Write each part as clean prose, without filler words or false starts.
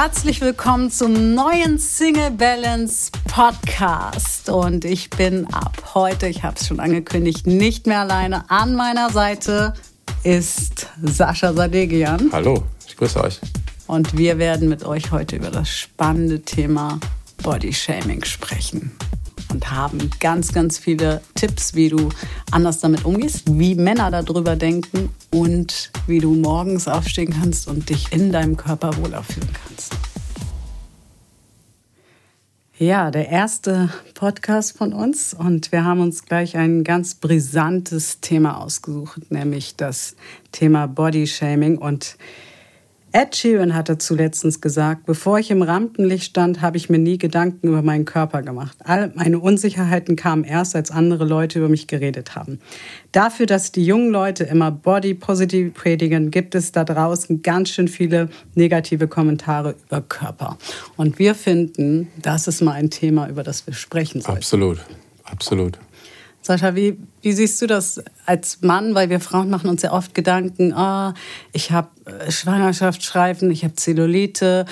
Herzlich willkommen zum neuen Single Balance Podcast. Und ich bin ab heute, ich habe es schon angekündigt, nicht mehr alleine. An meiner Seite ist Sascha Sadegian. Hallo, ich grüße euch. Und wir werden mit euch heute über das spannende Thema Bodyshaming sprechen. Und haben ganz, ganz viele Tipps, wie du anders damit umgehst, wie Männer darüber denken und wie du morgens aufstehen kannst und dich in deinem Körper wohler fühlen kannst. Ja, der erste Podcast von uns und wir haben uns gleich ein ganz brisantes Thema ausgesucht, nämlich das Thema Bodyshaming. Und Ed Sheeran hatte zuletzt gesagt, bevor ich im Rampenlicht stand, habe ich mir nie Gedanken über meinen Körper gemacht. Alle meine Unsicherheiten kamen erst, als andere Leute über mich geredet haben. Dafür, dass die jungen Leute immer Body Positive predigen, gibt es da draußen ganz schön viele negative Kommentare über Körper. Und wir finden, das ist mal ein Thema, über das wir sprechen sollten. Absolut, absolut. Sascha, wie siehst du das als Mann? Weil wir Frauen machen uns ja oft Gedanken, ich habe Schwangerschaftsstreifen, ich habe Zellulite,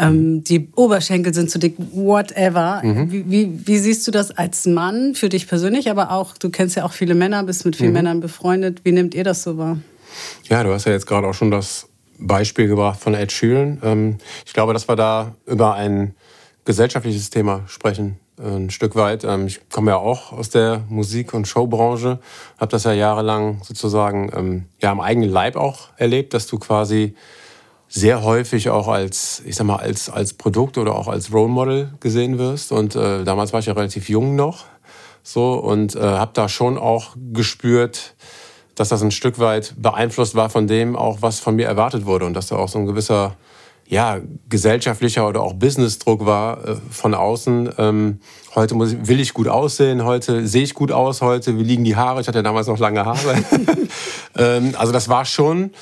die Oberschenkel sind zu dick, whatever. Mhm. Wie siehst du das als Mann für dich persönlich? Aber auch, du kennst ja auch viele Männer, bist mit vielen Männern befreundet. Wie nehmt ihr das so wahr? Ja, du hast ja jetzt gerade auch schon das Beispiel gebracht von Ed Sheeran. Ich glaube, dass wir da über ein gesellschaftliches Thema sprechen. Ein Stück weit. Ich komme ja auch aus der Musik- und Showbranche, habe das ja jahrelang sozusagen am eigenen Leib auch erlebt, dass du quasi sehr häufig auch als, ich sag mal, als Produkt oder auch als Role Model gesehen wirst. Und damals war ich ja relativ jung noch, so, und habe da schon auch gespürt, dass das ein Stück weit beeinflusst war von dem, auch was von mir erwartet wurde, und dass da auch so ein gewisser gesellschaftlicher oder auch Businessdruck war von außen. Heute will ich gut aussehen, heute sehe ich gut aus, heute liegen die Haare. Ich hatte ja damals noch lange Haare. Also das war schon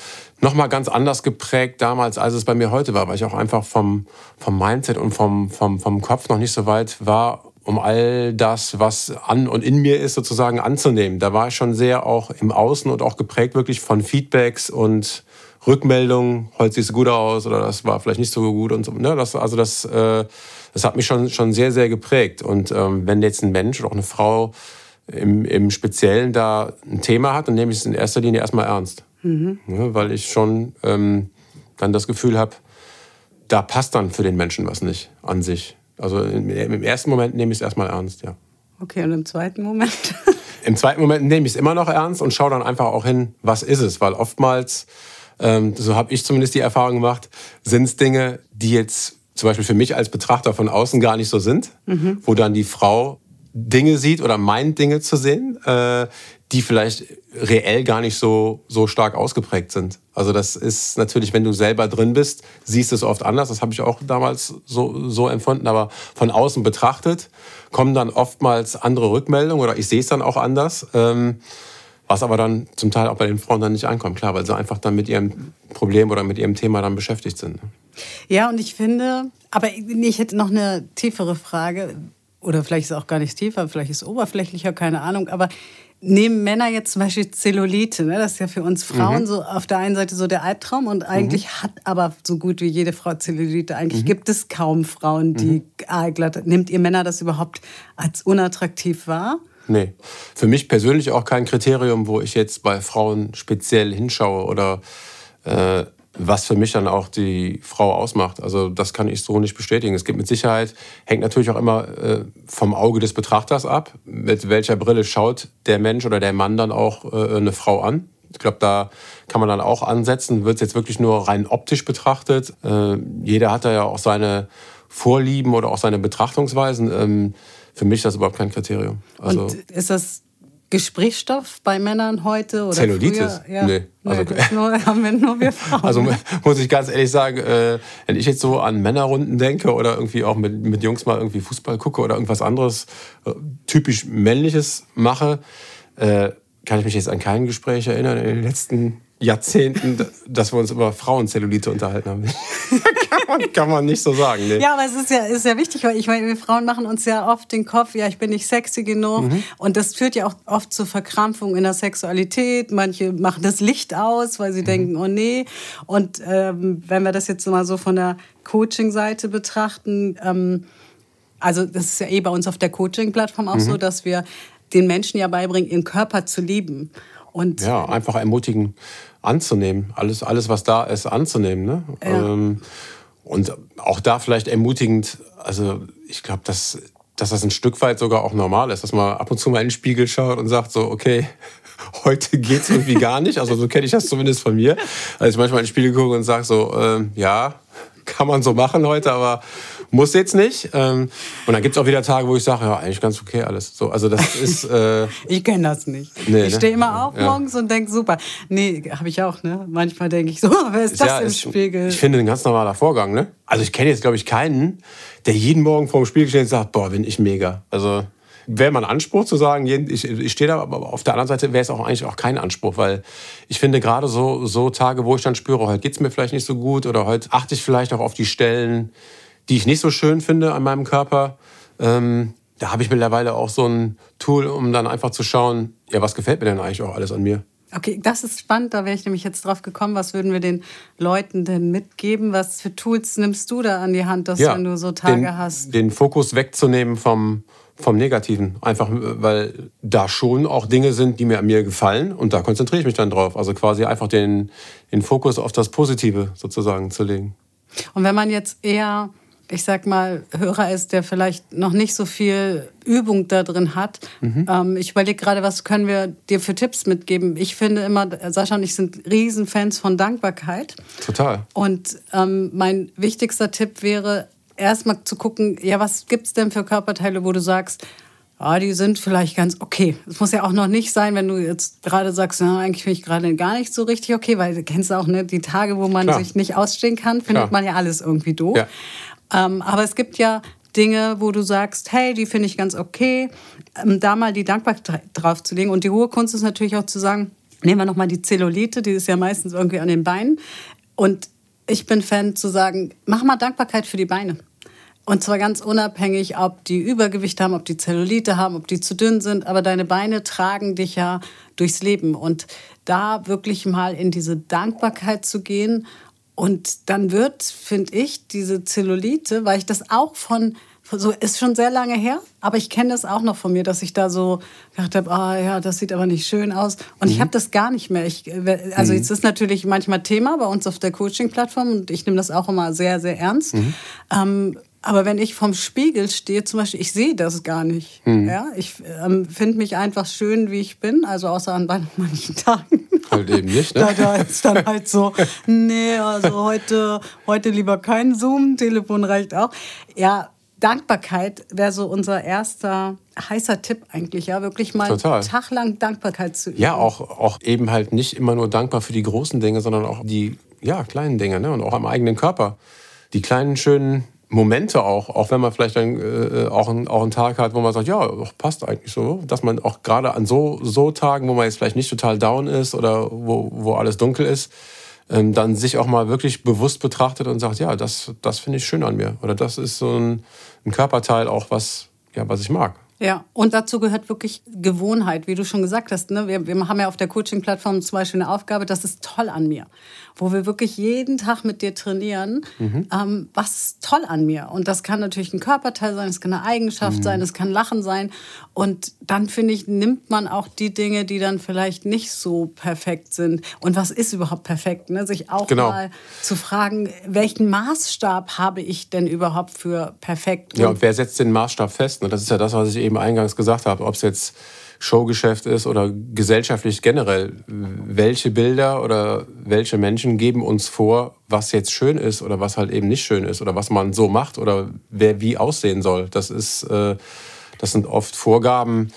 nochmal ganz anders geprägt damals, als es bei mir heute war, weil ich auch einfach vom Mindset und vom Kopf noch nicht so weit war, um all das, was an und in mir ist, sozusagen anzunehmen. Da war ich schon sehr auch im Außen und auch geprägt wirklich von Feedbacks und Rückmeldung, heute siehst du gut aus oder das war vielleicht nicht so gut und so. Ne? Das hat mich schon sehr, sehr geprägt. Und wenn jetzt ein Mensch oder auch eine Frau im Speziellen da ein Thema hat, dann nehme ich es in erster Linie erstmal ernst. Mhm. Ne? Weil ich schon dann das Gefühl habe, da passt dann für den Menschen was nicht an sich. Also im ersten Moment nehme ich es erstmal ernst, ja. Okay, und im zweiten Moment? Im zweiten Moment nehme ich es immer noch ernst und schaue dann einfach auch hin, was ist es? Weil oftmals, so habe ich zumindest die Erfahrung gemacht, sind es Dinge, die jetzt zum Beispiel für mich als Betrachter von außen gar nicht so sind, wo dann die Frau Dinge sieht oder meint, Dinge zu sehen, die vielleicht reell gar nicht so stark ausgeprägt sind. Also das ist natürlich, wenn du selber drin bist, siehst du es oft anders. Das habe ich auch damals so empfunden. Aber von außen betrachtet kommen dann oftmals andere Rückmeldungen oder ich sehe es dann auch anders. Was aber dann zum Teil auch bei den Frauen dann nicht ankommt, klar, weil sie einfach dann mit ihrem Problem oder mit ihrem Thema dann beschäftigt sind. Ja, und ich finde, aber ich hätte noch eine tiefere Frage, oder vielleicht ist es auch gar nicht tiefer, vielleicht ist es oberflächlicher, keine Ahnung, aber nehmen Männer jetzt zum Beispiel Zellulite, ne? Das ist ja für uns Frauen so auf der einen Seite so der Albtraum und eigentlich hat aber so gut wie jede Frau Zellulite. Eigentlich gibt es kaum Frauen, die glatt. Nehmt ihr Männer das überhaupt als unattraktiv wahr? Nee. Für mich persönlich auch kein Kriterium, wo ich jetzt bei Frauen speziell hinschaue oder was für mich dann auch die Frau ausmacht. Also das kann ich so nicht bestätigen. Es gibt mit Sicherheit, hängt natürlich auch immer vom Auge des Betrachters ab, mit welcher Brille schaut der Mensch oder der Mann dann auch eine Frau an. Ich glaube, da kann man dann auch ansetzen. Wird es jetzt wirklich nur rein optisch betrachtet? Jeder hat da ja auch seine Vorlieben oder auch seine Betrachtungsweisen. Für mich ist das überhaupt kein Kriterium. Also und ist das Gesprächsstoff bei Männern heute oder Zellulitis? Früher? Ja. Nee. Also, haben wir nur wir Frauen. Also muss ich ganz ehrlich sagen, wenn ich jetzt so an Männerrunden denke oder irgendwie auch mit Jungs mal irgendwie Fußball gucke oder irgendwas anderes typisch Männliches mache, kann ich mich jetzt an kein Gespräch erinnern in den letzten Jahrzehnten, dass wir uns über Frauenzellulite unterhalten haben. Kann man nicht so sagen. Nee. Ja, aber es ist ja wichtig, weil wir Frauen machen uns ja oft den Kopf, ja, ich bin nicht sexy genug. Mhm. Und das führt ja auch oft zu Verkrampfung in der Sexualität. Manche machen das Licht aus, weil sie denken, oh nee. Und wenn wir das jetzt mal so von der Coaching-Seite betrachten, also das ist ja bei uns auf der Coaching-Plattform auch so, dass wir den Menschen ja beibringen, ihren Körper zu lieben. Und ja, einfach ermutigen, anzunehmen. Alles, was da ist, anzunehmen. Ne? Ja. Und auch da vielleicht ermutigend, also ich glaube, dass das ein Stück weit sogar auch normal ist, dass man ab und zu mal in den Spiegel schaut und sagt so, okay, heute geht's irgendwie gar nicht. Also so kenne ich das zumindest von mir. Also ich manchmal in den Spiegel gucke und sage so, ja, kann man so machen heute, aber muss jetzt nicht. Und dann gibt es auch wieder Tage, wo ich sage, ja, eigentlich ganz okay alles. So, also das ist... ich kenne das nicht. Nee, ich stehe immer auf morgens und denke, super. Nee, habe ich auch, ne? Manchmal denke ich so, wer ist das im Spiegel? Ich finde, ein ganz normaler Vorgang, ne? Also ich kenne jetzt, glaube ich, keinen, der jeden Morgen vorm Spiegel steht und sagt, boah, bin ich mega. Also wäre mal ein Anspruch zu sagen, ich stehe da, aber auf der anderen Seite wäre es auch eigentlich auch kein Anspruch, weil ich finde gerade so Tage, wo ich dann spüre, heute geht es mir vielleicht nicht so gut oder heute achte ich vielleicht auch auf die Stellen, die ich nicht so schön finde an meinem Körper, da habe ich mittlerweile auch so ein Tool, um dann einfach zu schauen, ja, was gefällt mir denn eigentlich auch alles an mir? Okay, das ist spannend, da wäre ich nämlich jetzt drauf gekommen, was würden wir den Leuten denn mitgeben? Was für Tools nimmst du da an die Hand, wenn du so Tage hast? Den Fokus wegzunehmen vom Negativen, einfach weil da schon auch Dinge sind, die mir an mir gefallen und da konzentriere ich mich dann drauf, also quasi einfach den Fokus auf das Positive sozusagen zu legen. Und wenn man jetzt eher... ich sag mal, Hörer ist, der vielleicht noch nicht so viel Übung da drin hat. Ich überlege gerade, was können wir dir für Tipps mitgeben? Ich finde immer, Sascha und ich sind Riesenfans von Dankbarkeit. Total. Und mein wichtigster Tipp wäre, erstmal zu gucken, ja, was gibt es denn für Körperteile, wo du sagst, die sind vielleicht ganz okay. Es muss ja auch noch nicht sein, wenn du jetzt gerade sagst, na, eigentlich bin ich gerade gar nicht so richtig okay, weil du kennst auch, ne, die Tage, wo man sich nicht ausstehen kann, findet man ja alles irgendwie doof. Ja. Aber es gibt ja Dinge, wo du sagst, hey, die finde ich ganz okay, da mal die Dankbarkeit drauf zu legen. Und die hohe Kunst ist natürlich auch zu sagen, nehmen wir nochmal die Zellulite, die ist ja meistens irgendwie an den Beinen. Und ich bin Fan zu sagen, mach mal Dankbarkeit für die Beine. Und zwar ganz unabhängig, ob die Übergewicht haben, ob die Zellulite haben, ob die zu dünn sind. Aber deine Beine tragen dich ja durchs Leben. Und da wirklich mal in diese Dankbarkeit zu gehen. Und dann wird, finde ich, diese Zellulite, weil ich das auch so ist schon sehr lange her, aber ich kenne das auch noch von mir, dass ich da so gedacht habe, das sieht aber nicht schön aus. Und ich habe das gar nicht mehr. Jetzt ist natürlich manchmal Thema bei uns auf der Coaching-Plattform und ich nehme das auch immer sehr, sehr ernst. Aber wenn ich vorm Spiegel stehe, zum Beispiel, ich sehe das gar nicht. Ja? Ich finde mich einfach schön, wie ich bin, also außer an manchen Tagen. Halt eben nicht, ne? Da ist dann halt so, nee, also heute lieber kein Zoom, Telefon reicht auch. Ja, Dankbarkeit wäre so unser erster heißer Tipp eigentlich, ja, wirklich mal einen Tag lang Dankbarkeit zu üben. Ja, auch eben halt nicht immer nur dankbar für die großen Dinge, sondern auch die kleinen Dinge, ne? Und auch am eigenen Körper. Die kleinen, schönen Momente auch wenn man vielleicht dann auch einen Tag hat, wo man sagt, ja, passt eigentlich so, dass man auch gerade an so Tagen, wo man jetzt vielleicht nicht total down ist oder wo alles dunkel ist, dann sich auch mal wirklich bewusst betrachtet und sagt, ja, das finde ich schön an mir oder das ist so ein Körperteil auch, was ich mag. Ja, und dazu gehört wirklich Gewohnheit, wie du schon gesagt hast. Ne? Wir haben ja auf der Coaching-Plattform zum Beispiel eine Aufgabe, das ist toll an mir, wo wir wirklich jeden Tag mit dir trainieren, was ist toll an mir. Und das kann natürlich ein Körperteil sein, es kann eine Eigenschaft sein, es kann Lachen sein. Und dann, finde ich, nimmt man auch die Dinge, die dann vielleicht nicht so perfekt sind. Und was ist überhaupt perfekt? Ne? Sich auch mal zu fragen, welchen Maßstab habe ich denn überhaupt für perfekt? Ja, und wer setzt den Maßstab fest? Ne? Das ist ja das, was ich eben eingangs gesagt habe, ob es jetzt Showgeschäft ist oder gesellschaftlich generell, welche Bilder oder welche Menschen geben uns vor, was jetzt schön ist oder was halt eben nicht schön ist oder was man so macht oder wer wie aussehen soll. Das sind oft Vorgaben,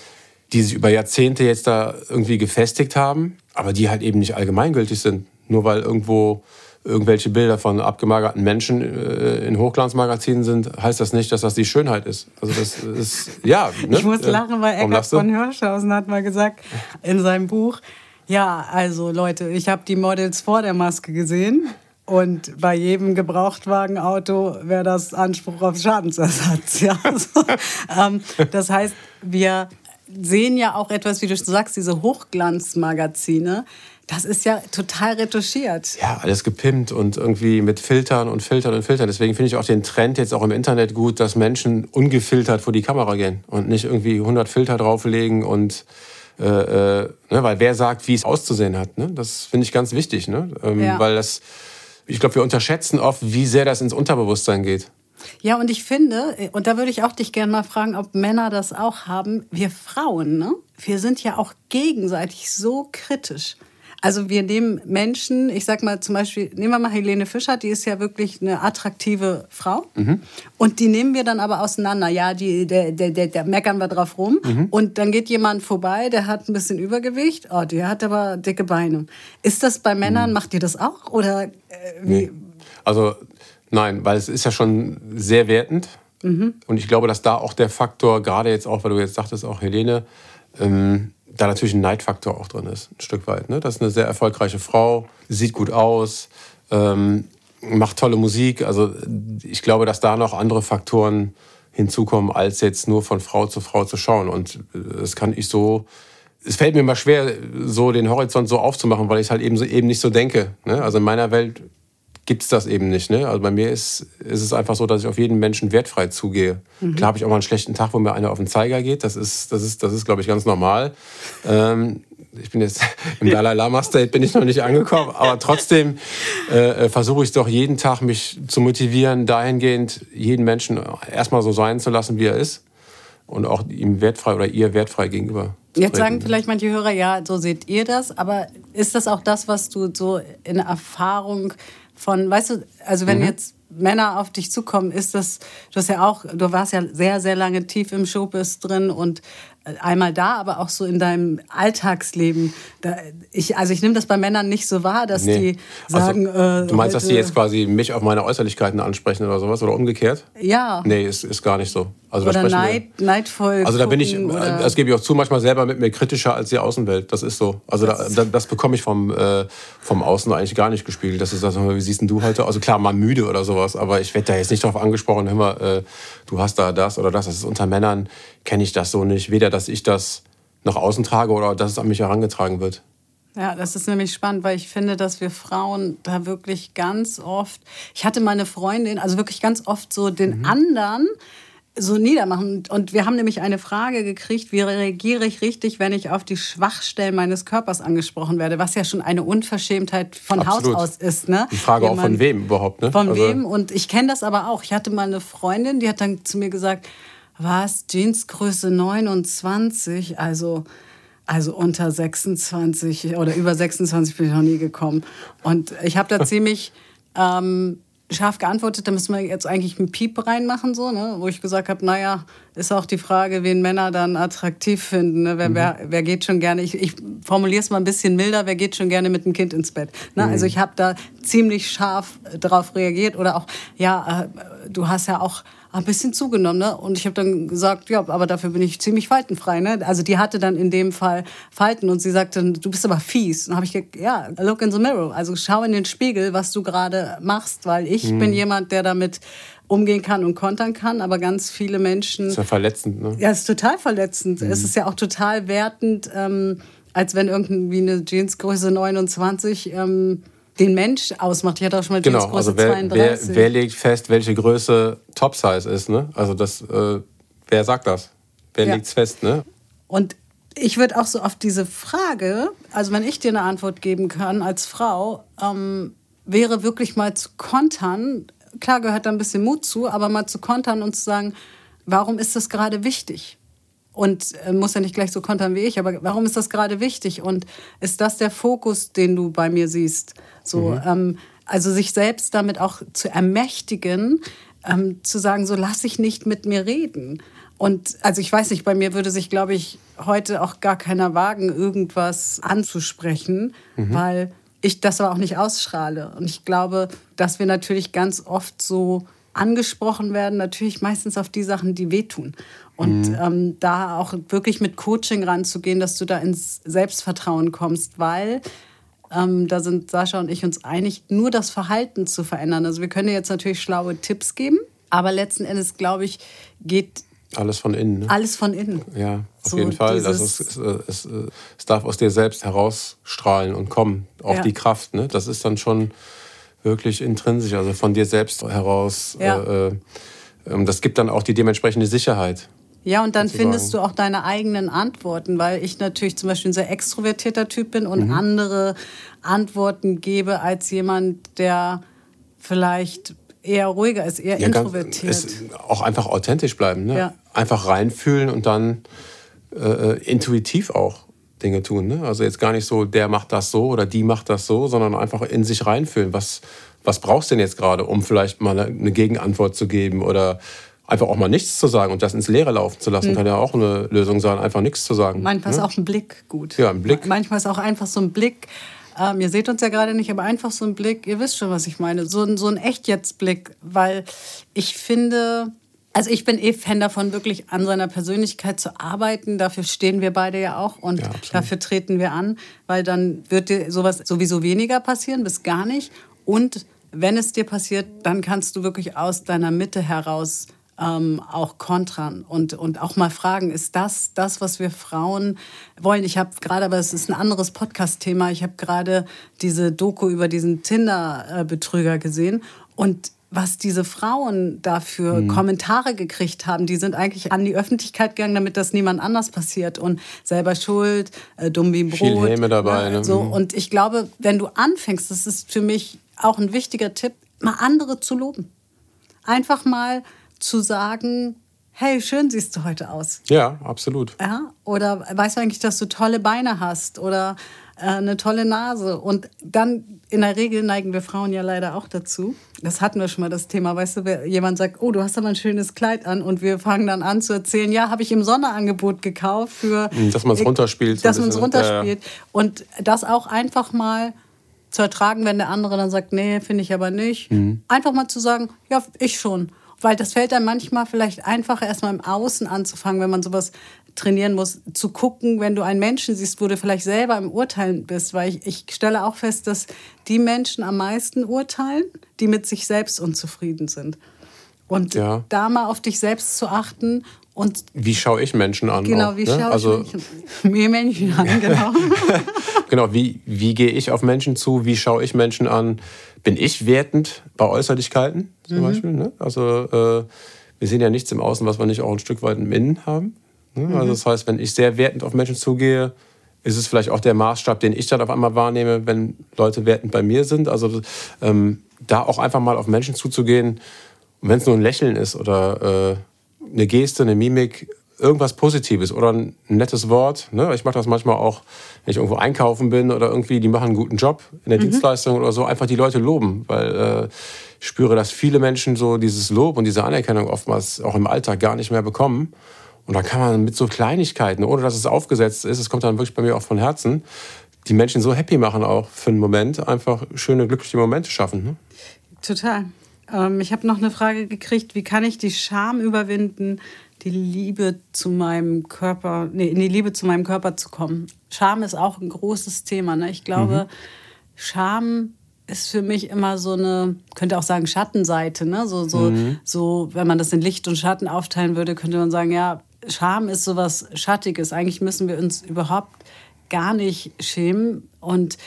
die sich über Jahrzehnte jetzt da irgendwie gefestigt haben, aber die halt eben nicht allgemeingültig sind. Nur weil irgendwo irgendwelche Bilder von abgemagerten Menschen in Hochglanzmagazinen sind, heißt das nicht, dass das die Schönheit ist. Also das ist, ja. Ne? Ich muss lachen, weil Eckart von Hirschhausen hat mal gesagt in seinem Buch, ja, also Leute, ich habe die Models vor der Maske gesehen Und bei jedem Gebrauchtwagenauto wäre das Anspruch auf Schadensersatz. Ja? Also, das heißt, wir sehen ja auch etwas, wie du schon sagst, diese Hochglanzmagazine. Das ist ja total retuschiert. Ja, alles gepimpt und irgendwie mit Filtern und Filtern und Filtern. Deswegen finde ich auch den Trend jetzt auch im Internet gut, dass Menschen ungefiltert vor die Kamera gehen und nicht irgendwie 100 Filter drauflegen und ne, weil wer sagt, wie es auszusehen hat, ne? Das finde ich ganz wichtig, ne? Ja. Weil das, ich glaube, wir unterschätzen oft, wie sehr das ins Unterbewusstsein geht. Ja, und ich finde, und da würde ich auch dich gerne mal fragen, ob Männer das auch haben, wir Frauen, ne? Wir sind ja auch gegenseitig so kritisch. Also wir nehmen Menschen, ich sag mal zum Beispiel, nehmen wir mal Helene Fischer, die ist ja wirklich eine attraktive Frau. Mhm. Und die nehmen wir dann aber auseinander. Ja, da meckern wir drauf rum. Mhm. Und dann geht jemand vorbei, der hat ein bisschen Übergewicht. Oh, der hat aber dicke Beine. Ist das bei Männern, macht ihr das auch? Oder wie? Nee. Also nein, weil es ist ja schon sehr wertend. Mhm. Und ich glaube, dass da auch der Faktor, gerade jetzt auch, weil du jetzt sagtest, auch Helene, da natürlich ein Neidfaktor auch drin ist, ein Stück weit. Ne? Das ist eine sehr erfolgreiche Frau, sieht gut aus, macht tolle Musik. Also ich glaube, dass da noch andere Faktoren hinzukommen, als jetzt nur von Frau zu schauen. Und das kann ich so... Es fällt mir immer schwer, so den Horizont so aufzumachen, weil ich halt eben nicht so denke. Ne? Also in meiner Welt gibt es das eben nicht. Ne? Also bei mir ist es einfach so, dass ich auf jeden Menschen wertfrei zugehe. Mhm. Klar habe ich auch mal einen schlechten Tag, wo mir einer auf den Zeiger geht. Das ist glaube ich, ganz normal. Ich bin jetzt im Dalai-Lama-State, bin ich noch nicht angekommen. Aber trotzdem versuche ich doch jeden Tag, mich zu motivieren, dahingehend jeden Menschen erstmal so sein zu lassen, wie er ist. Und auch ihm wertfrei oder ihr wertfrei gegenüber. Jetzt sagen vielleicht manche Hörer, ja, so seht ihr das. Aber ist das auch das, was du so in Erfahrung... Von, weißt du, also wenn jetzt Männer auf dich zukommen, ist das, du warst ja sehr, sehr lange tief im Showbiz drin und einmal da, aber auch so in deinem Alltagsleben. Ich nehme das bei Männern nicht so wahr, dass die sagen... Also, du meinst, dass die jetzt quasi mich auf meine Äußerlichkeiten ansprechen oder sowas oder umgekehrt? Ja. Nee, ist gar nicht so. Also oder neidvoll. Also da bin ich, das gebe ich auch zu, manchmal selber mit mir kritischer als die Außenwelt. Das ist so. Also das bekomme ich vom Außen eigentlich gar nicht gespiegelt. Das ist das, wie siehst denn du heute? Also klar, mal müde oder sowas, aber ich werde da jetzt nicht drauf angesprochen, hör mal, du hast da das oder das. Das ist unter Männern, kenne ich das so nicht. Weder dass ich das nach außen trage oder dass es an mich herangetragen wird. Ja, das ist nämlich spannend, weil ich finde, dass wir Frauen da wirklich ganz oft, ich hatte meine Freundin, also wirklich ganz oft so den anderen so niedermachen. Und wir haben nämlich eine Frage gekriegt, wie reagiere ich richtig, wenn ich auf die Schwachstellen meines Körpers angesprochen werde, was ja schon eine Unverschämtheit von Absolut. Haus aus ist. Ne? Die Frage auch von wem überhaupt. Ne? Von wem, und ich kenne das aber auch. Ich hatte mal eine Freundin, die hat dann zu mir gesagt, was, Jeansgröße 29, also unter 26 oder über 26 bin ich noch nie gekommen. Und ich habe da ziemlich scharf geantwortet, da müssen wir jetzt eigentlich einen Piep reinmachen, so, ne? Wo ich gesagt habe, naja, ist auch die Frage, wen Männer dann attraktiv finden. Ne? Wer geht schon gerne, ich formuliere es mal ein bisschen milder, wer geht schon gerne mit einem Kind ins Bett? Ne? Mhm. Also ich habe da ziemlich scharf drauf reagiert oder auch, ja, du hast ja auch ein bisschen zugenommen, ne? Und ich habe dann gesagt, ja, aber dafür bin ich ziemlich faltenfrei, ne? Also die hatte dann in dem Fall Falten und sie sagte, du bist aber fies. Dann habe ich gesagt, ja, look in the mirror, also schau in den Spiegel, was du gerade machst, weil ich bin jemand, der damit umgehen kann und kontern kann, aber ganz viele Menschen... Das ist ja verletzend, ne? Ja, es ist total verletzend. Es ist ja auch total wertend, als wenn irgendwie eine Jeansgröße 29... den Mensch ausmacht. Ich hatte auch schon mal Jeansgröße 32. Wer legt fest, welche Größe Top-Size ist? Ne? Also das, wer sagt das? Wer legt's fest? Ne? Und ich würde auch so auf diese Frage, also wenn ich dir eine Antwort geben kann als Frau, wäre wirklich mal zu kontern, klar gehört da ein bisschen Mut zu, aber mal zu kontern und zu sagen, warum ist das gerade wichtig? Und muss ja nicht gleich so kontern wie ich, aber warum ist das gerade wichtig? Und ist das der Fokus, den du bei mir siehst? So, also sich selbst damit auch zu ermächtigen, zu sagen, so lass ich nicht mit mir reden. Und also ich weiß nicht, bei mir würde sich, glaube ich, heute auch gar keiner wagen, irgendwas anzusprechen, weil ich das aber auch nicht ausstrahle. Und ich glaube, dass wir natürlich ganz oft so angesprochen werden, natürlich meistens auf die Sachen, die wehtun. Und da auch wirklich mit Coaching ranzugehen, dass du da ins Selbstvertrauen kommst, weil Da sind Sascha und ich uns einig, nur das Verhalten zu verändern. Also wir können jetzt natürlich schlaue Tipps geben, aber letzten Endes, glaube ich, geht... Alles von innen. Ne? Alles von innen. Ja, auf jeden Fall. Also es darf aus dir selbst herausstrahlen und kommen. Auch die Kraft, ne? Das ist dann schon wirklich intrinsisch, also von dir selbst heraus. Ja. Das gibt dann auch die dementsprechende Sicherheit. Ja, und dann findest du auch deine eigenen Antworten, weil ich natürlich zum Beispiel ein sehr extrovertierter Typ bin und andere Antworten gebe als jemand, der vielleicht eher ruhiger ist, eher introvertiert. Auch einfach authentisch bleiben, ne? Ja. Einfach reinfühlen und dann intuitiv auch Dinge tun, ne? Also jetzt gar nicht so, der macht das so oder die macht das so, sondern einfach in sich reinfühlen. Was brauchst du denn jetzt gerade, um vielleicht mal eine Gegenantwort zu geben oder einfach auch mal nichts zu sagen und das ins Leere laufen zu lassen, kann ja auch eine Lösung sein, einfach nichts zu sagen. Manchmal ist auch ein Blick gut. Ja, ein Blick. Manchmal ist auch einfach so ein Blick, ihr seht uns ja gerade nicht, aber einfach so ein Blick, ihr wisst schon, was ich meine, so ein Echt-Jetzt-Blick, weil ich finde, also ich bin Fan davon, wirklich an seiner Persönlichkeit zu arbeiten, dafür stehen wir beide ja auch und dafür treten wir an, weil dann wird dir sowas sowieso weniger passieren, bis gar nicht, und wenn es dir passiert, dann kannst du wirklich aus deiner Mitte heraus auch kontern und auch mal fragen, ist das, was wir Frauen wollen? Ich habe gerade, aber es ist ein anderes Podcast-Thema, ich habe gerade diese Doku über diesen Tinder-Betrüger gesehen und was diese Frauen dafür Kommentare gekriegt haben, die sind eigentlich an die Öffentlichkeit gegangen, damit das niemand anders passiert und selber schuld, dumm wie ein Brot. Viel Häme dabei. Ne? So. Und ich glaube, wenn du anfängst, das ist für mich auch ein wichtiger Tipp, mal andere zu loben. Einfach mal zu sagen, hey, schön siehst du heute aus. Ja, absolut. Ja? Oder weißt du eigentlich, dass du tolle Beine hast oder eine tolle Nase? Und dann, in der Regel neigen wir Frauen ja leider auch dazu. Das hatten wir schon mal, das Thema. Weißt du, jemand sagt, oh, du hast aber ein schönes Kleid an. Und wir fangen dann an zu erzählen, ja, habe ich im Sonderangebot gekauft. Dass man es runterspielt. Dass man es runterspielt. Ja. Und das auch einfach mal zu ertragen, wenn der andere dann sagt, nee, finde ich aber nicht. Einfach mal zu sagen, ja, ich schon. Weil das fällt dann manchmal vielleicht einfacher, erstmal im Außen anzufangen, wenn man sowas trainieren muss, zu gucken, wenn du einen Menschen siehst, wo du vielleicht selber im Urteilen bist. Weil ich stelle auch fest, dass die Menschen am meisten urteilen, die mit sich selbst unzufrieden sind. Und da mal auf dich selbst zu achten. Und wie schaue ich Menschen an? Genau, auch, wie schaue ich Menschen an, genau. Genau, wie gehe ich auf Menschen zu? Wie schaue ich Menschen an? Bin ich wertend bei Äußerlichkeiten zum Beispiel? Ne? Also wir sehen ja nichts im Außen, was wir nicht auch ein Stück weit im Innen haben. Ne? Also das heißt, wenn ich sehr wertend auf Menschen zugehe, ist es vielleicht auch der Maßstab, den ich dann auf einmal wahrnehme, wenn Leute wertend bei mir sind. Also da auch einfach mal auf Menschen zuzugehen. Und wenn es nur ein Lächeln ist oder eine Geste, eine Mimik, irgendwas Positives oder ein nettes Wort. Ne? Ich mache das manchmal auch, wenn ich irgendwo einkaufen bin oder irgendwie, die machen einen guten Job in der Dienstleistung oder so, einfach die Leute loben, weil ich spüre, dass viele Menschen so dieses Lob und diese Anerkennung oftmals auch im Alltag gar nicht mehr bekommen. Und da kann man mit so Kleinigkeiten, ohne dass es aufgesetzt ist, es kommt dann wirklich bei mir auch von Herzen, die Menschen so happy machen auch für einen Moment, einfach schöne, glückliche Momente schaffen. Ne? Total. Ich habe noch eine Frage gekriegt, wie kann ich die Scham überwinden, in die Liebe zu meinem Körper zu kommen? Scham ist auch ein großes Thema. Ne? Ich glaube, Scham ist für mich immer so eine, könnte auch sagen, Schattenseite. Ne? So, wenn man das in Licht und Schatten aufteilen würde, könnte man sagen, ja, Scham ist sowas Schattiges. Eigentlich müssen wir uns überhaupt gar nicht schämen. Und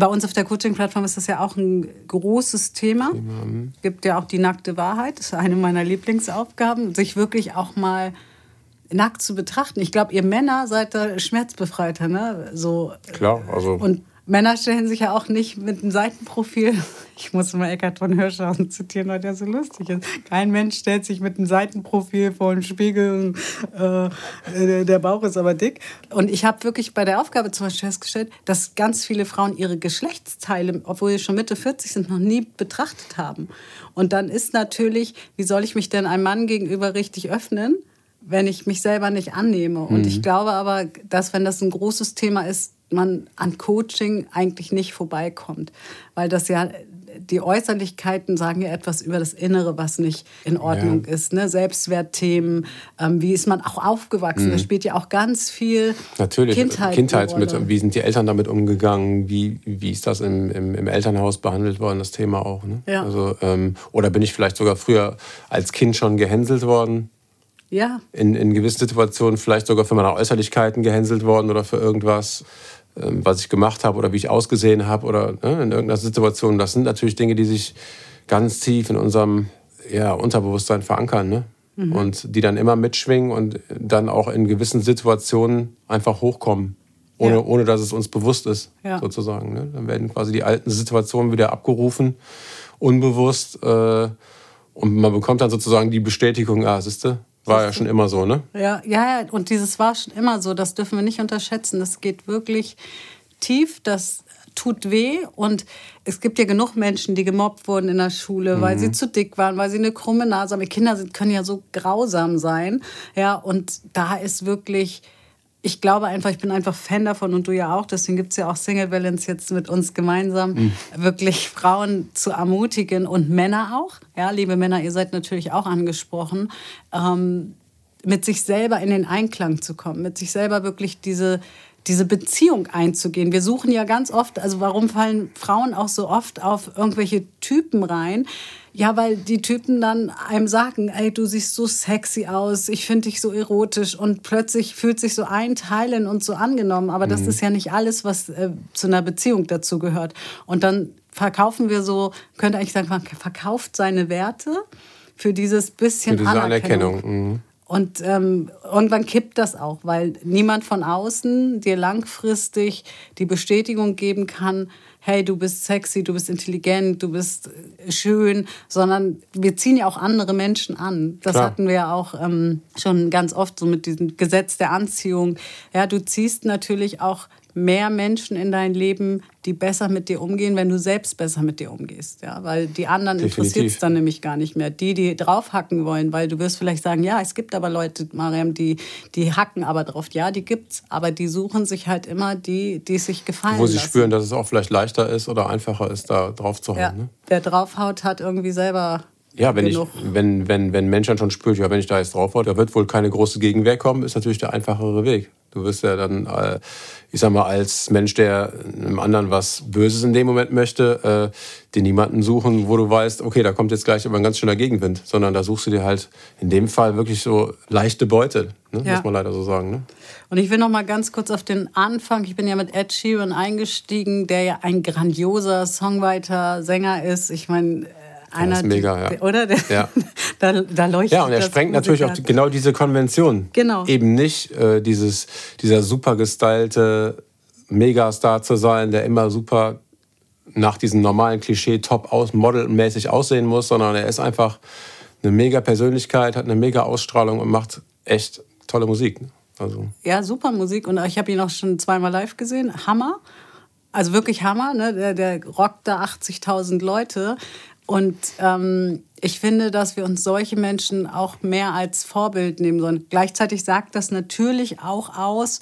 bei uns auf der Coaching-Plattform ist das ja auch ein großes Thema. Es gibt ja auch die nackte Wahrheit. Das ist eine meiner Lieblingsaufgaben, sich wirklich auch mal nackt zu betrachten. Ich glaube, ihr Männer seid da schmerzbefreiter, ne? So. Klar, also. Und Männer stellen sich ja auch nicht mit einem Seitenprofil. Ich muss immer Eckart von Hirschhausen zitieren, weil der so lustig ist. Kein Mensch stellt sich mit einem Seitenprofil vor den Spiegel. Der Bauch ist aber dick. Und ich habe wirklich bei der Aufgabe zum Beispiel festgestellt, dass ganz viele Frauen ihre Geschlechtsteile, obwohl sie schon Mitte 40 sind, noch nie betrachtet haben. Und dann ist natürlich, wie soll ich mich denn einem Mann gegenüber richtig öffnen, wenn ich mich selber nicht annehme? Und ich glaube aber, dass, wenn das ein großes Thema ist, man an Coaching eigentlich nicht vorbeikommt, weil das ja die Äußerlichkeiten sagen ja etwas über das Innere, was nicht in Ordnung ist. Ne? Selbstwertthemen, wie ist man auch aufgewachsen? Da spielt ja auch ganz viel Kindheit mit. Wie sind die Eltern damit umgegangen? Wie ist das im Elternhaus behandelt worden, das Thema auch? Ne? Ja. Also, oder bin ich vielleicht sogar früher als Kind schon gehänselt worden? Ja. In gewissen Situationen vielleicht sogar für meine Äußerlichkeiten gehänselt worden oder für irgendwas, was ich gemacht habe oder wie ich ausgesehen habe oder ne, in irgendeiner Situation. Das sind natürlich Dinge, die sich ganz tief in unserem Unterbewusstsein verankern, ne? Und die dann immer mitschwingen und dann auch in gewissen Situationen einfach hochkommen, ohne dass es uns bewusst ist, sozusagen. Ne? Dann werden quasi die alten Situationen wieder abgerufen, unbewusst und man bekommt dann sozusagen die Bestätigung, siehste, war ja schon immer so, ne? Ja, und dieses war schon immer so, das dürfen wir nicht unterschätzen. Das geht wirklich tief, das tut weh. Und es gibt ja genug Menschen, die gemobbt wurden in der Schule, weil sie zu dick waren, weil sie eine krumme Nase haben. Die Kinder können ja so grausam sein. Ja, und da ist wirklich... Ich glaube einfach, ich bin einfach Fan davon und du ja auch. Deswegen gibt es ja auch Single Balance jetzt mit uns gemeinsam, wirklich Frauen zu ermutigen und Männer auch. Ja, liebe Männer, ihr seid natürlich auch angesprochen, mit sich selber in den Einklang zu kommen, mit sich selber wirklich diese Beziehung einzugehen. Wir suchen ja ganz oft, also warum fallen Frauen auch so oft auf irgendwelche Typen rein? Ja, weil die Typen dann einem sagen, ey, du siehst so sexy aus, ich finde dich so erotisch und plötzlich fühlt sich so ein Teil in uns so angenommen. Aber das ist ja nicht alles, was zu einer Beziehung dazu gehört. Und dann verkaufen wir so, könnte eigentlich sagen, man verkauft seine Werte für dieses bisschen Anerkennung. Und irgendwann kippt das auch, weil niemand von außen dir langfristig die Bestätigung geben kann, hey, du bist sexy, du bist intelligent, du bist schön, sondern wir ziehen ja auch andere Menschen an. Das hatten wir ja auch schon ganz oft so mit diesem Gesetz der Anziehung. Ja, du ziehst natürlich auch mehr Menschen in dein Leben, die besser mit dir umgehen, wenn du selbst besser mit dir umgehst. Ja, weil die anderen interessiert es dann nämlich gar nicht mehr. Die draufhacken wollen, weil du wirst vielleicht sagen, ja, es gibt aber Leute, Mariam, die hacken aber drauf. Ja, die gibt's, aber die suchen sich halt immer die es sich gefallen wo sie lassen. Spüren, dass es auch vielleicht leichter ist oder einfacher ist, da drauf zu hauen. Ja, ne? Wer draufhaut, hat irgendwie selber... Ja, wenn Mensch dann schon spürt, wenn ich da jetzt drauf hau, da wird wohl keine große Gegenwehr kommen, ist natürlich der einfachere Weg. Du wirst ja dann, ich sag mal, als Mensch, der einem anderen was Böses in dem Moment möchte, dir niemanden suchen, wo du weißt, okay, da kommt jetzt gleich aber ein ganz schöner Gegenwind, sondern da suchst du dir halt in dem Fall wirklich so leichte Beute, ne? Muss man leider so sagen. Ne? Und ich will noch mal ganz kurz auf den Anfang, ich bin ja mit Ed Sheeran eingestiegen, der ja ein grandioser Songwriter, Sänger ist, ich meine... Einer, mega, oder? Ja. Da leuchtet ja, und er sprengt natürlich auch genau diese Konvention. Genau. Eben nicht dieser super gestylte Megastar zu sein, der immer super nach diesem normalen Klischee top aus, modelmäßig aussehen muss, sondern er ist einfach eine mega Persönlichkeit, hat eine mega Ausstrahlung und macht echt tolle Musik. Also. Ja, super Musik. Und ich habe ihn auch schon zweimal live gesehen. Hammer. Also wirklich Hammer. Ne? Der rockt da 80.000 Leute. Und ich finde, dass wir uns solche Menschen auch mehr als Vorbild nehmen sollen. Gleichzeitig sagt das natürlich auch aus,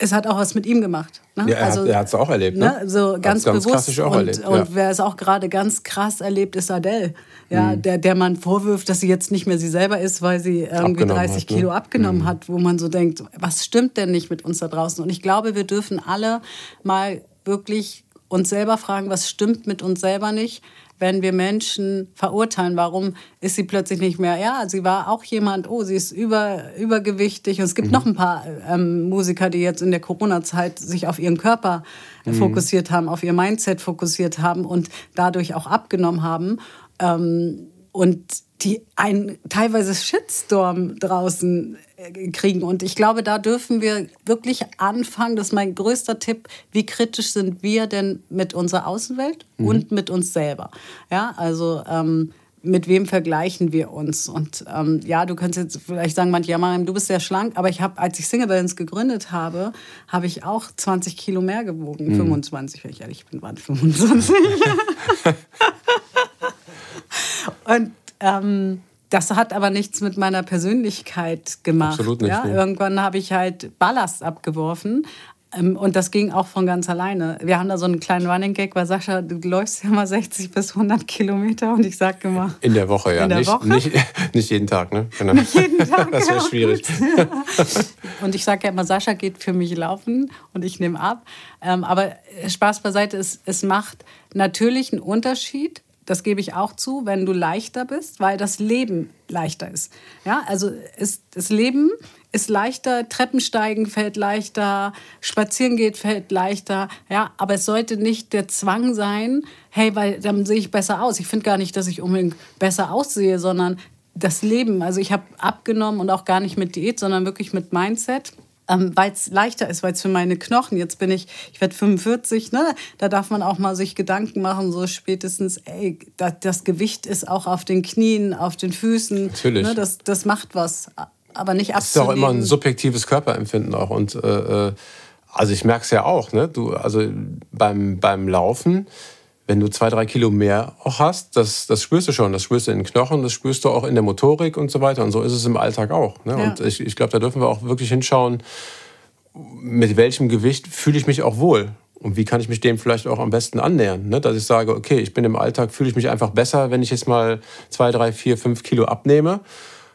es hat auch was mit ihm gemacht. Ne? Ja, er hat es auch erlebt. Ne? So ganz bewusst. Auch erlebt, und wer es auch gerade ganz krass erlebt, ist Adele. Ja, der man vorwirft, dass sie jetzt nicht mehr sie selber ist, weil sie irgendwie 30 Kilo abgenommen hat. Wo man so denkt, was stimmt denn nicht mit uns da draußen? Und ich glaube, wir dürfen alle mal wirklich uns selber fragen, was stimmt mit uns selber nicht, wenn wir Menschen verurteilen. Warum ist sie plötzlich nicht mehr? Ja, sie war auch jemand, sie ist übergewichtig. Und es gibt noch ein paar Musiker, die jetzt in der Corona-Zeit sich auf ihren Körper fokussiert haben, auf ihr Mindset fokussiert haben und dadurch auch abgenommen haben. Und die einen teilweise Shitstorm draußen kriegen. Und ich glaube, da dürfen wir wirklich anfangen, das ist mein größter Tipp, wie kritisch sind wir denn mit unserer Außenwelt und mit uns selber. Ja, also mit wem vergleichen wir uns? Und du kannst jetzt vielleicht sagen, manche, du bist sehr schlank, aber ich habe, als ich Single Balance gegründet habe, habe ich auch 20 Kilo mehr gewogen. 25, wenn ich ehrlich bin, waren 25. Und das hat aber nichts mit meiner Persönlichkeit gemacht. Absolut nicht. Ja? Irgendwann habe ich halt Ballast abgeworfen. Und das ging auch von ganz alleine. Wir haben da so einen kleinen Running Gag, weil Sascha, du läufst ja mal 60 bis 100 Kilometer und ich sag immer... In der Woche, ja. Nicht jeden Tag, ne? Genau. Nicht jeden Tag, das wäre schwierig. Und ich sage ja immer, Sascha geht für mich laufen und ich nehme ab. Aber Spaß beiseite, es macht natürlich einen Unterschied, das gebe ich auch zu, wenn du leichter bist, weil das Leben leichter ist. Ja, also das Leben ist leichter, Treppensteigen fällt leichter, Spazieren geht fällt leichter. Ja, aber es sollte nicht der Zwang sein, hey, weil dann sehe ich besser aus. Ich finde gar nicht, dass ich unbedingt besser aussehe, sondern das Leben. Also ich habe abgenommen und auch gar nicht mit Diät, sondern wirklich mit Mindset. Weil es leichter ist, weil es für meine Knochen, jetzt bin ich werde 45, ne? Da darf man auch mal sich Gedanken machen, so spätestens, ey, das Gewicht ist auch auf den Knien, auf den Füßen. Natürlich. Ne? Das macht was, aber nicht abzunehmen. Es ist auch immer ein subjektives Körperempfinden auch und also ich merke es ja auch, ne? Du, also beim Laufen, wenn du 2-3 Kilo mehr auch hast, das spürst du schon. Das spürst du in den Knochen, das spürst du auch in der Motorik und so weiter. Und so ist es im Alltag auch. Ne? Ja. Und ich glaube, da dürfen wir auch wirklich hinschauen, mit welchem Gewicht fühle ich mich auch wohl. Und wie kann ich mich dem vielleicht auch am besten annähern? Ne? Dass ich sage, okay, ich bin im Alltag, fühle ich mich einfach besser, wenn ich jetzt mal 2, 3, 4, 5 Kilo abnehme.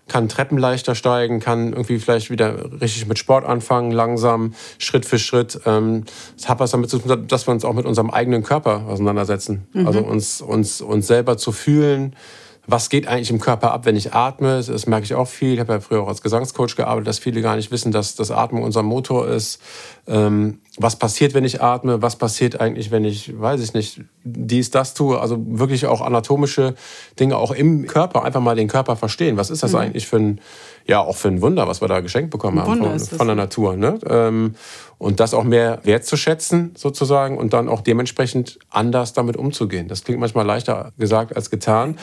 Kann Treppen leichter steigen, kann irgendwie vielleicht wieder richtig mit Sport anfangen, langsam, Schritt für Schritt. Das hat was damit zu tun, dass wir uns auch mit unserem eigenen Körper auseinandersetzen. Mhm. Also uns selber zu fühlen, was geht eigentlich im Körper ab, wenn ich atme. Das merke ich auch viel. Ich habe ja früher auch als Gesangscoach gearbeitet, dass viele gar nicht wissen, dass das Atmen unser Motor ist. Was passiert, wenn ich atme? Was passiert eigentlich, wenn ich, weiß ich nicht, dies, das tue? Also wirklich auch anatomische Dinge auch im Körper. Einfach mal den Körper verstehen. Was ist das eigentlich für ein, ja auch für ein Wunder, was wir da geschenkt bekommen haben von der Natur. Ne? Und das auch mehr wertzuschätzen sozusagen und dann auch dementsprechend anders damit umzugehen. Das klingt manchmal leichter gesagt als getan.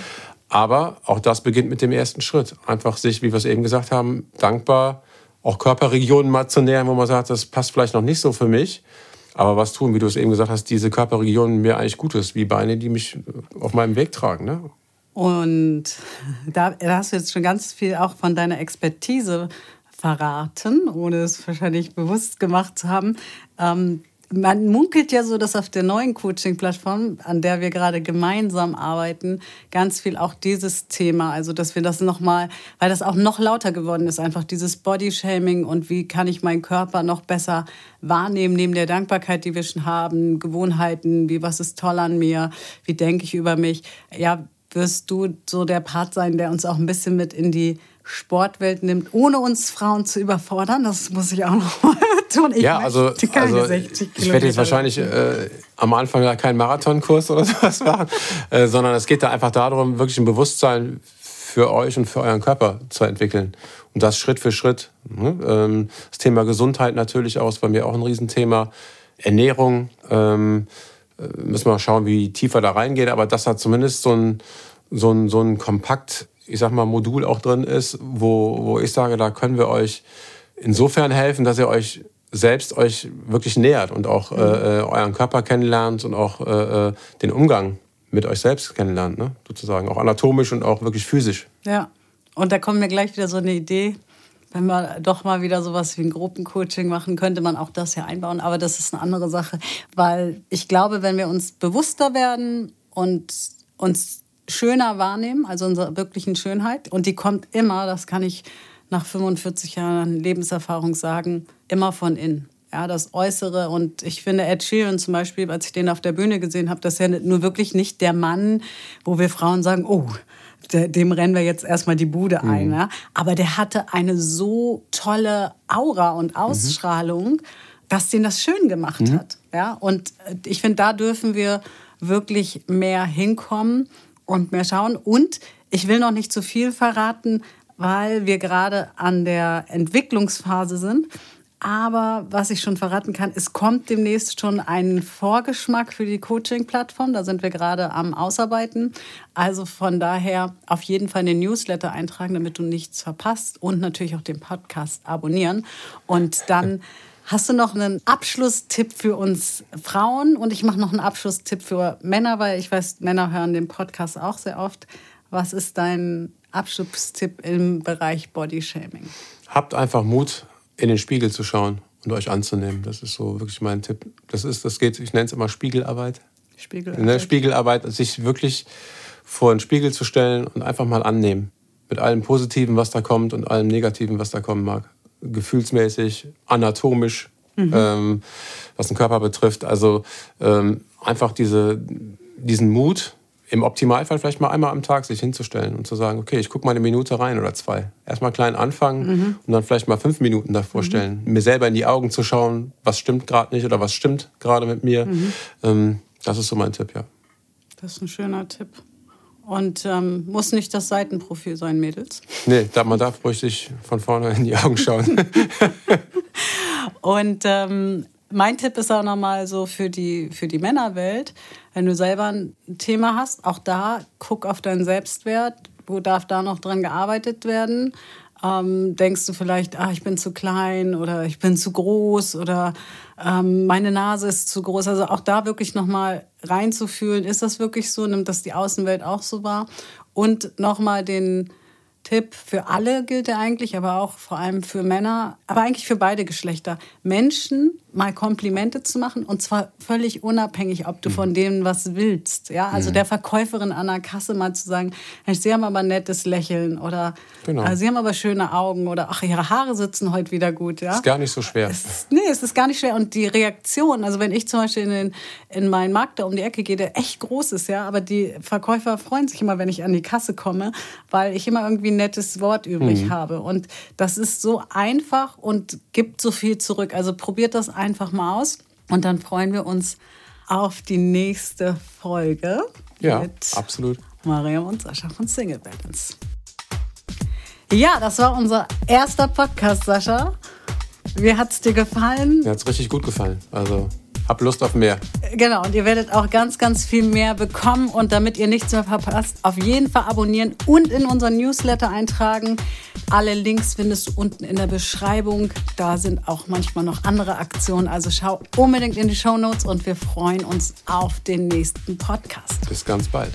Aber auch das beginnt mit dem ersten Schritt. Einfach sich, wie wir es eben gesagt haben, dankbar auch Körperregionen mal zu nähern, wo man sagt, das passt vielleicht noch nicht so für mich. Aber was tun, wie du es eben gesagt hast, diese Körperregionen mir eigentlich Gutes, wie Beine, die mich auf meinem Weg tragen. Ne? Und da hast du jetzt schon ganz viel auch von deiner Expertise verraten, ohne es wahrscheinlich bewusst gemacht zu haben. Man munkelt ja so, dass auf der neuen Coaching-Plattform, an der wir gerade gemeinsam arbeiten, ganz viel auch dieses Thema, also dass wir das nochmal, weil das auch noch lauter geworden ist, einfach dieses Bodyshaming und wie kann ich meinen Körper noch besser wahrnehmen, neben der Dankbarkeit, die wir schon haben, Gewohnheiten, wie was ist toll an mir, wie denke ich über mich, ja, wirst du so der Part sein, der uns auch ein bisschen mit in die Sportwelt nimmt, ohne uns Frauen zu überfordern, das muss ich auch noch mal tun. Ich werde jetzt wahrscheinlich am Anfang ja keinen Marathonkurs oder sowas machen, sondern es geht da einfach darum, wirklich ein Bewusstsein für euch und für euren Körper zu entwickeln. Und das Schritt für Schritt. Das Thema Gesundheit natürlich auch, ist bei mir auch ein Riesenthema. Ernährung, müssen wir mal schauen, wie tiefer da reingeht, aber das hat zumindest so ein kompakt, ich sag mal, Modul auch drin ist, wo ich sage, da können wir euch insofern helfen, dass ihr euch selbst euch wirklich nähert und auch euren Körper kennenlernt und auch den Umgang mit euch selbst kennenlernt, ne? Sozusagen auch anatomisch und auch wirklich physisch. Ja, und da kommt mir gleich wieder so eine Idee, wenn wir doch mal wieder sowas wie ein Gruppencoaching machen, könnte man auch das hier einbauen, aber das ist eine andere Sache, weil ich glaube, wenn wir uns bewusster werden und uns schöner wahrnehmen, also unsere wirklichen Schönheit. Und die kommt immer, das kann ich nach 45 Jahren Lebenserfahrung sagen, immer von innen. Ja, das Äußere. Und ich finde Ed Sheeran zum Beispiel, als ich den auf der Bühne gesehen habe, das ist ja nur wirklich nicht der Mann, wo wir Frauen sagen, oh, dem rennen wir jetzt erstmal die Bude ein. Ja? Aber der hatte eine so tolle Aura und Ausstrahlung, dass den das schön gemacht hat. Ja? Und ich finde, da dürfen wir wirklich mehr hinkommen und mehr schauen. Und ich will noch nicht zu viel verraten, weil wir gerade an der Entwicklungsphase sind. Aber was ich schon verraten kann, es kommt demnächst schon ein Vorgeschmack für die Coaching-Plattform. Da sind wir gerade am Ausarbeiten. Also von daher auf jeden Fall in den Newsletter eintragen, damit du nichts verpasst. Und natürlich auch den Podcast abonnieren. Und dann hast du noch einen Abschlusstipp für uns Frauen? Und ich mache noch einen Abschlusstipp für Männer, weil ich weiß, Männer hören den Podcast auch sehr oft. Was ist dein Abschlusstipp im Bereich Bodyshaming? Habt einfach Mut, in den Spiegel zu schauen und euch anzunehmen. Das ist so wirklich mein Tipp. Das geht, ich nenne es immer Spiegelarbeit. Spiegelarbeit. Ne? Spiegelarbeit, sich wirklich vor einen Spiegel zu stellen und einfach mal annehmen. Mit allem Positiven, was da kommt und allem Negativen, was da kommen mag. Gefühlsmäßig, anatomisch, was den Körper betrifft. Also einfach diesen Mut, im Optimalfall vielleicht mal einmal am Tag sich hinzustellen und zu sagen, okay, ich gucke mal eine Minute rein oder zwei. Erstmal klein anfangen und dann vielleicht mal 5 Minuten davor stellen. Mir selber in die Augen zu schauen, was stimmt gerade nicht oder was stimmt gerade mit mir. Das ist so mein Tipp, ja. Das ist ein schöner Tipp. Und muss nicht das Seitenprofil sein, Mädels. Nee, man darf ruhig sich von vorne in die Augen schauen. Und mein Tipp ist auch nochmal so für die Männerwelt, wenn du selber ein Thema hast, auch da guck auf deinen Selbstwert, wo darf da noch dran gearbeitet werden. Denkst du vielleicht, ich bin zu klein oder ich bin zu groß oder meine Nase ist zu groß. Also auch da wirklich nochmal reinzufühlen, ist das wirklich so? Nimmt das die Außenwelt auch so wahr? Und nochmal den Tipp, für alle gilt er eigentlich, aber auch vor allem für Männer, aber eigentlich für beide Geschlechter, Menschen mal Komplimente zu machen und zwar völlig unabhängig, ob du von denen was willst. Ja? Also der Verkäuferin an der Kasse mal zu sagen, sie haben aber ein nettes Lächeln oder sie haben aber schöne Augen oder ihre Haare sitzen heute wieder gut. Ja? Ist gar nicht so schwer. Es ist gar nicht schwer und die Reaktion, also wenn ich zum Beispiel in meinen Markt da um die Ecke gehe, der echt groß ist, ja, aber die Verkäufer freuen sich immer, wenn ich an die Kasse komme, weil ich immer irgendwie ein nettes Wort übrig habe. Und das ist so einfach und gibt so viel zurück. Also probiert das einfach mal aus. Und dann freuen wir uns auf die nächste Folge mit absolut Mariam und Sascha von Single Balance. Ja, das war unser erster Podcast, Sascha. Wie hat's dir gefallen? Mir hat's richtig gut gefallen. Also hab Lust auf mehr. Genau, und ihr werdet auch ganz, ganz viel mehr bekommen. Und damit ihr nichts mehr verpasst, auf jeden Fall abonnieren und in unseren Newsletter eintragen. Alle Links findest du unten in der Beschreibung. Da sind auch manchmal noch andere Aktionen. Also schau unbedingt in die Shownotes und wir freuen uns auf den nächsten Podcast. Bis ganz bald.